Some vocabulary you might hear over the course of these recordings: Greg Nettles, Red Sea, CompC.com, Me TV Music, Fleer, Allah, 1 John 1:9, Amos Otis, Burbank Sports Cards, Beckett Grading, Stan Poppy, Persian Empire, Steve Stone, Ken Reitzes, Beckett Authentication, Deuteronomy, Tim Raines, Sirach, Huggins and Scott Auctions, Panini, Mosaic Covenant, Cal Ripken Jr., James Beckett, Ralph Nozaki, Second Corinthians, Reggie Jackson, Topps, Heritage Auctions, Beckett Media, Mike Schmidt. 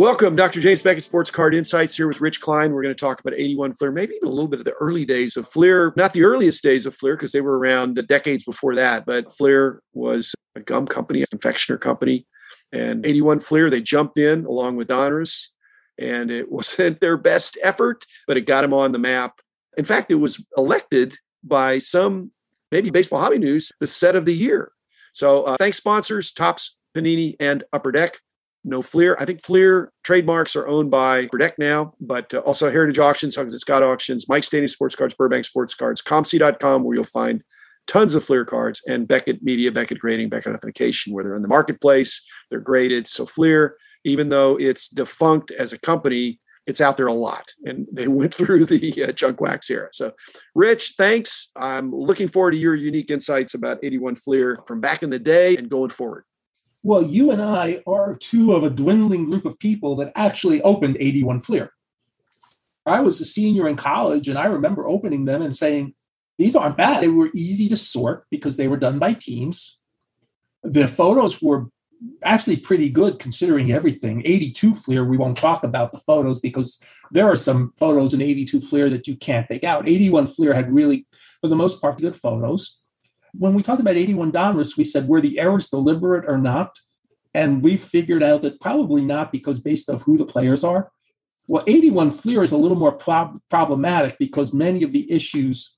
Welcome, Dr. James Beckett, Sports Card Insights, here with Rich Klein. We're going to talk about 81 Fleer, maybe even a little bit of the early days of Fleer. Not the earliest days of Fleer, because they were around decades before that, but Fleer was a gum company, a confectioner company. And 81 Fleer, they jumped in along with Donruss, and it wasn't their best effort, but it got them on the map. In fact, it was elected by some, maybe Baseball Hobby News, the set of the year. So thanks sponsors, Topps, Panini, and Upper Deck. No Fleer. I think Fleer trademarks are owned by Upper Deck now, but also Heritage Auctions, Huggins and Scott Auctions, Mike Stanley Sports Cards, Burbank Sports Cards, CompC.com, where you'll find tons of Fleer cards, and Beckett Media, Beckett Grading, Beckett Authentication, where they're in the marketplace, they're graded. So Fleer, even though it's defunct as a company, it's out there a lot, and they went through the junk wax era. So, Rich, thanks. I'm looking forward to your unique insights about 81 Fleer from back in the day and going forward. Well, you and I are two of a dwindling group of people that actually opened 81 Fleer. I was a senior in college, and I remember opening them and saying, these aren't bad. They were easy to sort because they were done by teams. The photos were actually pretty good considering everything. 82 Fleer, we won't talk about the photos because there are some photos in 82 Fleer that you can't pick out. 81 Fleer had really, for the most part, good photos. When we talked about 81 Donruss, we said, were the errors deliberate or not? And we figured out that probably not, because based on who the players are. Well, 81 Fleer is a little more problematic because many of the issues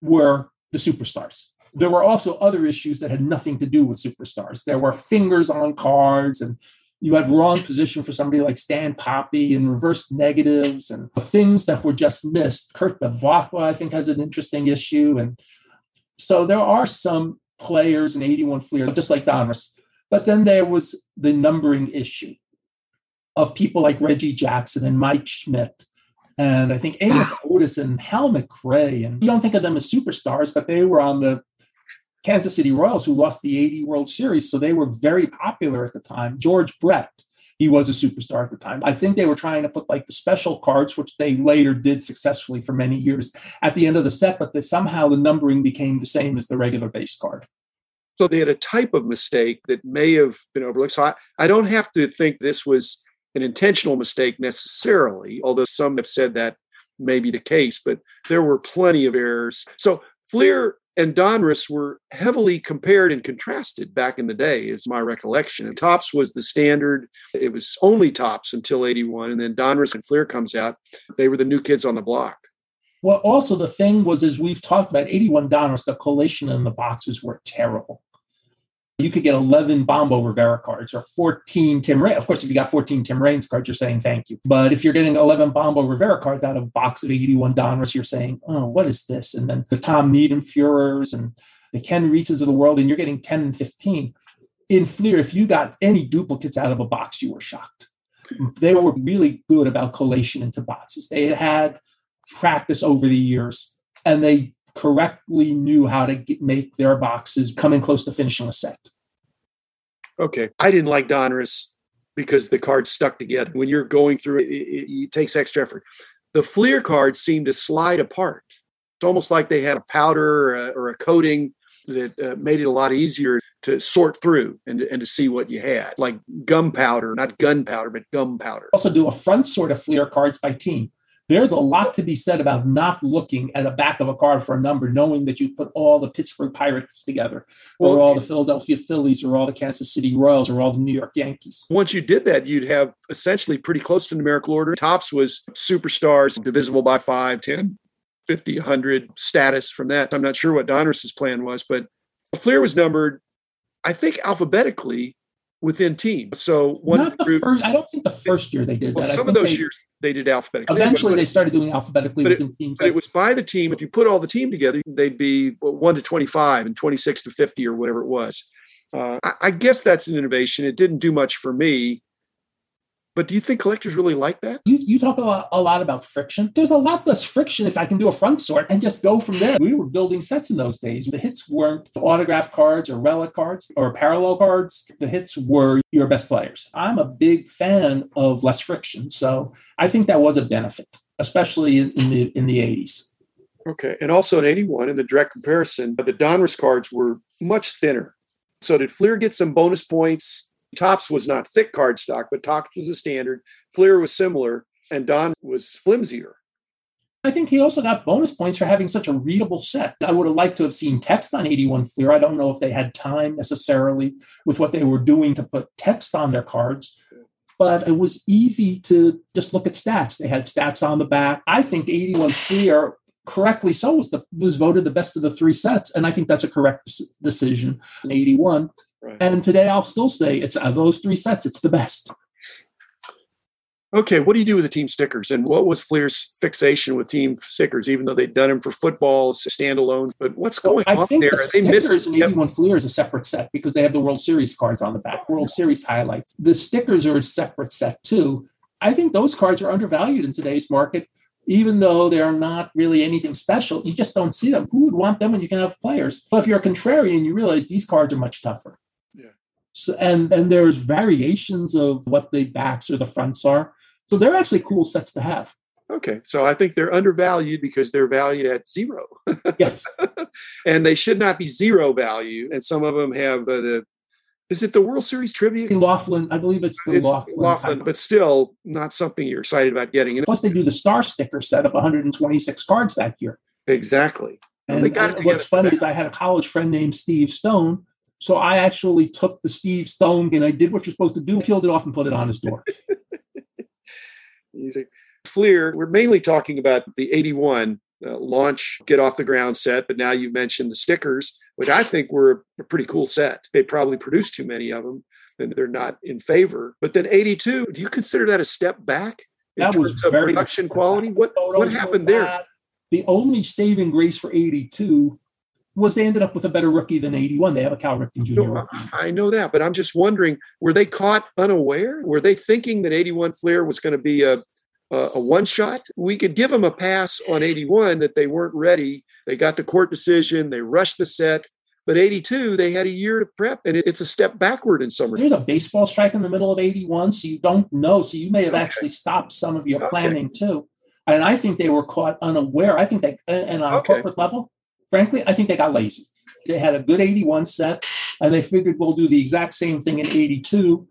were the superstars. There were also other issues that had nothing to do with superstars. There were fingers on cards, and you had wrong position for somebody like Stan Poppy and reverse negatives and things that were just missed. Kurt Bevacqua, I think, has an interesting issue. And so there are some players in 81 Fleer, just like Donruss. But then there was the numbering issue of people like Reggie Jackson and Mike Schmidt. And I think Amos Otis and Hal McRae. And you don't think of them as superstars, but they were on the Kansas City Royals, who lost the 80 World Series. So they were very popular at the time. George Brett, he was a superstar at the time. I think they were trying to put like the special cards, which they later did successfully for many years at the end of the set, but somehow the numbering became the same as the regular base card. So they had a type of mistake that may have been overlooked. So I don't have to think this was an intentional mistake necessarily, although some have said that may be the case, but there were plenty of errors. So Fleer and Donruss were heavily compared and contrasted back in the day, is my recollection. And Topps was the standard. It was only Topps until 81. And then Donruss and Fleer comes out. They were the new kids on the block. Well, also the thing was, as we've talked about, 81 Donruss, the collation in the boxes were terrible. You could get 11 Bombo Rivera cards or 14 Tim Raines. Of course, if you got 14 Tim Raines cards, you're saying thank you. But if you're getting 11 Bombo Rivera cards out of a box of 81 Donruss, you're saying, oh, what is this? And then the Tom Needham-Fuhrers and the Ken Reitzes of the world, and you're getting 10 and 15. In Fleer, if you got any duplicates out of a box, you were shocked. They were really good about collation into boxes. They had practice over the years, and they correctly knew how to make their boxes come in close to finishing a set. Okay. I didn't like Donruss because the cards stuck together. When you're going through it, it takes extra effort. The Fleer cards seem to slide apart. It's almost like they had a powder or a coating that made it a lot easier to sort through and to see what you had. Like gunpowder, not gunpowder, but gunpowder. Also do a front sort of Fleer cards by team. There's a lot to be said about not looking at the back of a card for a number, knowing that you put all the Pittsburgh Pirates together, or all the Philadelphia Phillies, or all the Kansas City Royals, or all the New York Yankees. Once you did that, you'd have essentially pretty close to numerical order. Topps was superstars, divisible by 5, 10, 50, 100 status from that. I'm not sure what Donruss's plan was, but Fleer was numbered, I think, alphabetically within teams. So I don't think the first year they did that. Some of those years they did alphabetically. Eventually they started doing alphabetically within teams. But it was by the team. If you put all the team together, they'd be 1 to 25 and 26 to 50 or whatever it was. I guess that's an innovation. It didn't do much for me. But do you think collectors really like that? You talk a lot about friction. There's a lot less friction if I can do a front sort and just go from there. We were building sets in those days. The hits weren't autograph cards or relic cards or parallel cards. The hits were your best players. I'm a big fan of less friction. So I think that was a benefit, especially in the 80s. Okay. And also in 81, in the direct comparison, the Donruss cards were much thinner. So did Fleer get some bonus points Topps was not thick cardstock, but Topps was the standard. Fleer was similar, and Don was flimsier. I think he also got bonus points for having such a readable set. I would have liked to have seen text on 81 Fleer. I don't know if they had time necessarily with what they were doing to put text on their cards, but it was easy to just look at stats. They had stats on the back. I think 81 Fleer, correctly so, was voted the best of the three sets, and I think that's a correct decision, 81. Right. And today I'll still say it's of those three sets, it's the best. Okay, what do you do with the team stickers? And what was Fleer's fixation with team stickers, even though they'd done them for football, standalone? But what's going on there? The stickers in 81 Fleer is a separate set because they have the World Series cards on the back, World Series highlights. The stickers are a separate set, too. I think those cards are undervalued in today's market, even though they're not really anything special. You just don't see them. Who would want them when you can have players? But if you're a contrarian, you realize these cards are much tougher. Yeah. So, and there's variations of what the backs or the fronts are. So they're actually cool sets to have. Okay. So I think they're undervalued because they're valued at zero. Yes. And they should not be zero value. And some of them have is it the World Series trivia? In Laughlin. I believe it's Laughlin, but still not something you're excited about getting. Plus they do the star sticker set of 126 cards that year. Exactly. And they got what's funny is I had a college friend named Steve Stone. So I actually took the Steve Stone and I did what you're supposed to do, peeled it off and put it on his door. Music. Fleer, we're mainly talking about the 81 launch, get off the ground set, but now you mentioned the stickers, which I think were a pretty cool set. They probably produced too many of them and they're not in favor. But then 82, do you consider that a step back in that terms was of very production quality? What happened there? The only saving grace for 82 was they ended up with a better rookie than 81. They have a Cal Ripken Jr. rookie. I know that, but I'm just wondering, were they caught unaware? Were they thinking that 81 Fleer was going to be a one-shot? We could give them a pass on 81 that they weren't ready. They got the court decision. They rushed the set. But 82, they had a year to prep, and it's a step backward in some regards. There's a baseball strike in the middle of 81, so you don't know. So you may have actually stopped some of your planning, too. And I think they were caught unaware. I think they, and on a corporate level, frankly, I think they got lazy. They had a good 81 set, and they figured we'll do the exact same thing in 82.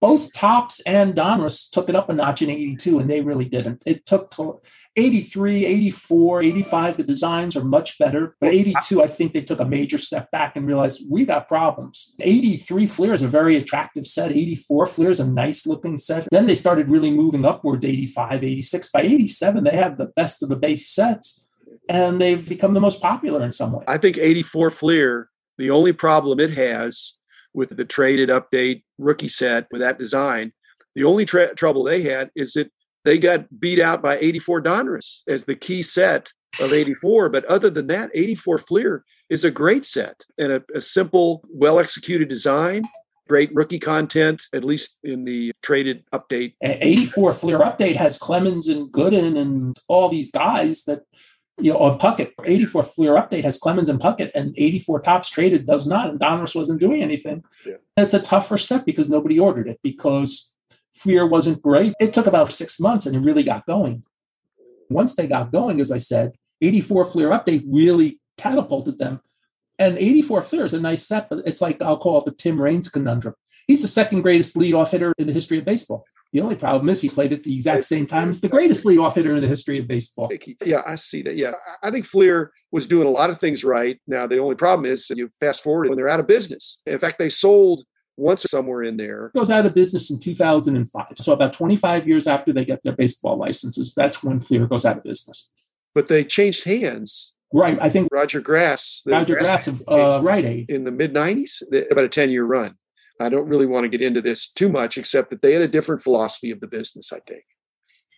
Both Topps and Donruss took it up a notch in 82, and they really didn't. It took till 83, 84, 85. The designs are much better. But 82, I think they took a major step back and realized we got problems. 83 Fleer is a very attractive set. 84 Fleer is a nice-looking set. Then they started really moving upwards, 85, 86. By 87, they have the best of the base sets. And they've become the most popular in some way. I think 84 Fleer, the only problem it has with the traded update rookie set with that design, the only trouble they had is that they got beat out by 84 Donruss as the key set of 84. But other than that, 84 Fleer is a great set and a simple, well-executed design. Great rookie content, at least in the traded update. 84 Fleer update has Clemens and Gooden and all these guys that... on Puckett. 84 Fleer update has Clemens and Puckett, and 84 Topps traded does not, and Donruss wasn't doing anything. Yeah. It's a tougher step because nobody ordered it, because Fleer wasn't great. It took about 6 months, and it really got going. Once they got going, as I said, 84 Fleer update really catapulted them. And 84 Fleer is a nice set, but it's like, I'll call it the Tim Raines conundrum. He's the second greatest leadoff hitter in the history of baseball. The only problem is he played at the exact same time as the greatest leadoff hitter in the history of baseball. Yeah, I see that. Yeah, I think Fleer was doing a lot of things right. Now, the only problem is you fast forward when they're out of business. In fact, they sold once somewhere in there. It goes out of business in 2005. So about 25 years after they get their baseball licenses, that's when Fleer goes out of business. But they changed hands. Right. I think Roger Grass of Rite Aid. In the mid-90s, about a 10-year run. I don't really want to get into this too much, except that they had a different philosophy of the business, I think.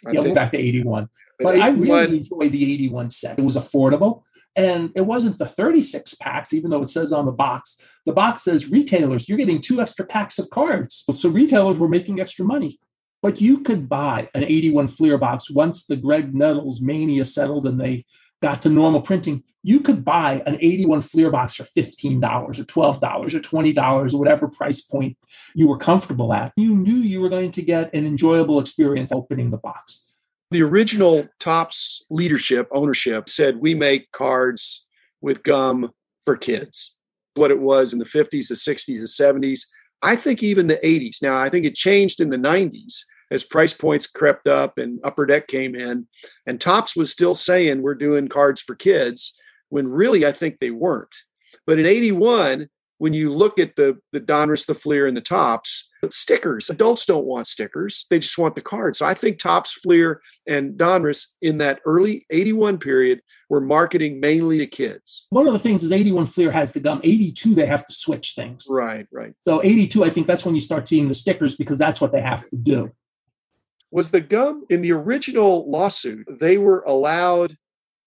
We're back to 81. But 81, I really enjoyed the 81 set. It was affordable. And it wasn't the 36 packs, even though it says on the box. The box says retailers, you're getting 2 extra packs of cards. So retailers were making extra money. But you could buy an 81 Fleer box once the Greg Nettles mania settled and they got to normal printing. You could buy an 81 Fleer box for $15 or $12 or $20 or whatever price point you were comfortable at. You knew you were going to get an enjoyable experience opening the box. The original Topps leadership, ownership, said we make cards with gum for kids. What it was in the 50s, the 60s, the 70s. I think even the 80s. Now, I think it changed in the 90s as price points crept up and Upper Deck came in. And Topps was still saying we're doing cards for kids when really I think they weren't. But in 81, when you look at the Donruss, the Fleer, and the Topps, stickers, adults don't want stickers. They just want the cards. So I think Topps, Fleer, and Donruss in that early 81 period were marketing mainly to kids. One of the things is 81 Fleer has the gum. 82, they have to switch things. Right. So 82, I think that's when you start seeing the stickers because that's what they have to do. Was the gum in the original lawsuit, they were allowed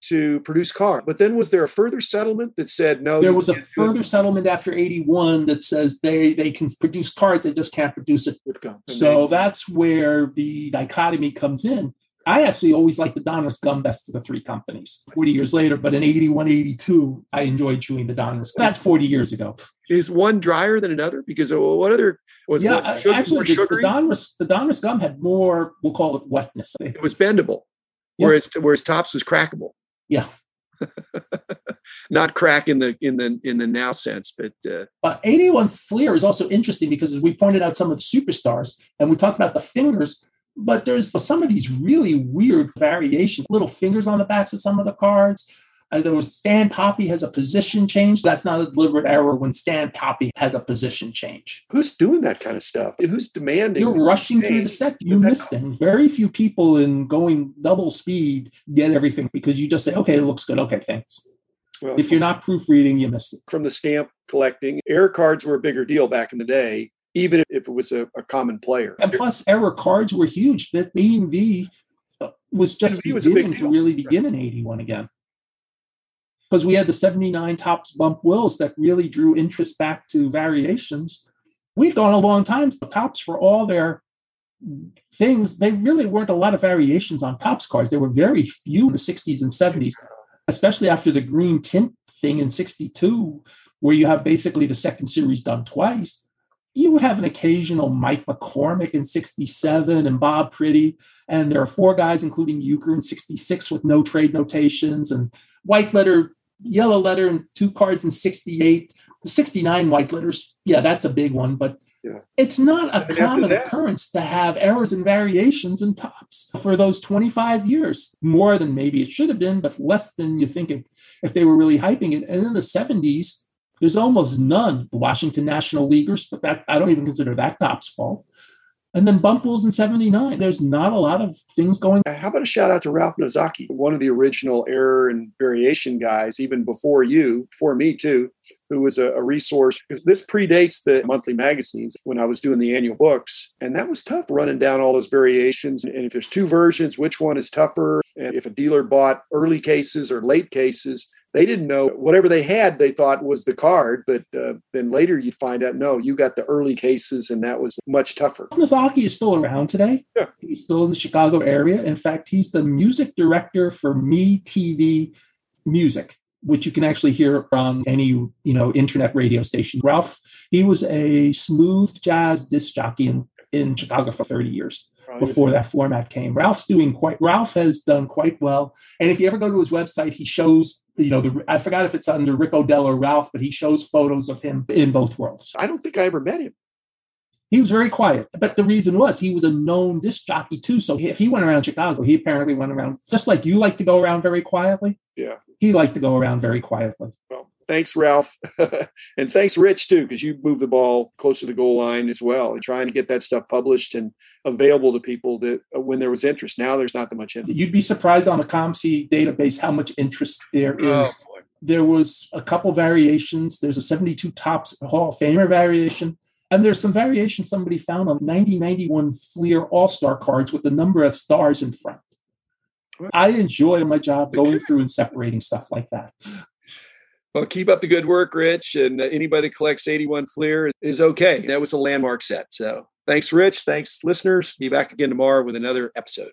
to produce cards. But then was there a further settlement that said no? There was a further settlement after 81 that says they can produce cards, they just can't produce it with gum. So that's where the dichotomy comes in. I actually always liked the Donruss gum best of the three companies 40 years later, but in 81, 82, I enjoyed chewing the Donruss. That's 40 years ago. Is one drier than another? Because what other was actually more sugary? The Donruss gum had more, we'll call it wetness. It was bendable, whereas Topps was crackable. Yeah. Not crack in the now sense, but 81 Fleer is also interesting because as we pointed out some of the superstars and we talked about the fingers, but there's some of these really weird variations, little fingers on the backs of some of the cards. Stan Poppy has a position change. That's not a deliberate error when Stan Poppy has a position change. Who's doing that kind of stuff? Who's demanding? You're rushing through the set. You missed it. Very few people in going double speed get everything because you just say, okay, it looks good. Okay, thanks. Well, if you're not proofreading, you missed it. From the stamp collecting, error cards were a bigger deal back in the day, even if it was a common player. And plus, error cards were huge. The DMV was just beginning to really begin in 81 again. Because we had the 79 Topps bump wills that really drew interest back to variations. We've gone a long time. Topps, for all their things, they really weren't a lot of variations on Topps cards. There were very few in the 60s and 70s, especially after the green tint thing in 62, where you have basically the second series done twice. You would have an occasional Mike McCormick in 67 and Bob Priddy. And there are four guys, including Euchre in 66 with no trade notations and white letter, yellow letter, and two cards in 68. 69 white letters. Yeah, that's a big one, but it's not a common occurrence to have errors and variations in Topps for those 25 years, more than maybe it should have been, but less than you think if they were really hyping it. And in the 70s, there's almost none. The Washington National Leaguers, but that I don't even consider that Topps' fault. And then bump wills in 79. There's not a lot of things going. How about a shout out to Ralph Nozaki, one of the original error and variation guys, even before you, before me too, who was a resource. Because this predates the monthly magazines when I was doing the annual books. And that was tough running down all those variations. And if there's two versions, which one is tougher? And if a dealer bought early cases or late cases, they didn't know. Whatever they had, they thought was the card. But then later you'd find out, no, you got the early cases, and that was much tougher. Nozaki is still around today. Yeah. He's still in the Chicago area. In fact, he's the music director for Me TV Music, which you can actually hear on any internet radio station. Ralph, he was a smooth jazz disc jockey in Chicago for 30 years. Before that format came. Ralph has done quite well. And if you ever go to his website, he shows, I forgot if it's under Rick Odell or Ralph, but he shows photos of him in both worlds. I don't think I ever met him. He was very quiet. But the reason was he was a known disc jockey too. So if he went around Chicago, he apparently went around, just like you like to go around very quietly. Yeah. He liked to go around very quietly. Well, thanks, Ralph. And thanks, Rich, too, because you moved the ball close to the goal line as well and trying to get that stuff published and available to people that when there was interest. Now there's not that much interest. You'd be surprised on a CompC database how much interest there is. Oh, there was a couple variations. There's a 72 Topps Hall of Famer variation. And there's some variation somebody found on 1991 Fleer All-Star cards with the number of stars in front. I enjoy my job going through and separating stuff like that. Well, keep up the good work, Rich, and anybody that collects 81 Fleer is okay. That was a landmark set. So thanks, Rich. Thanks, listeners. Be back again tomorrow with another episode.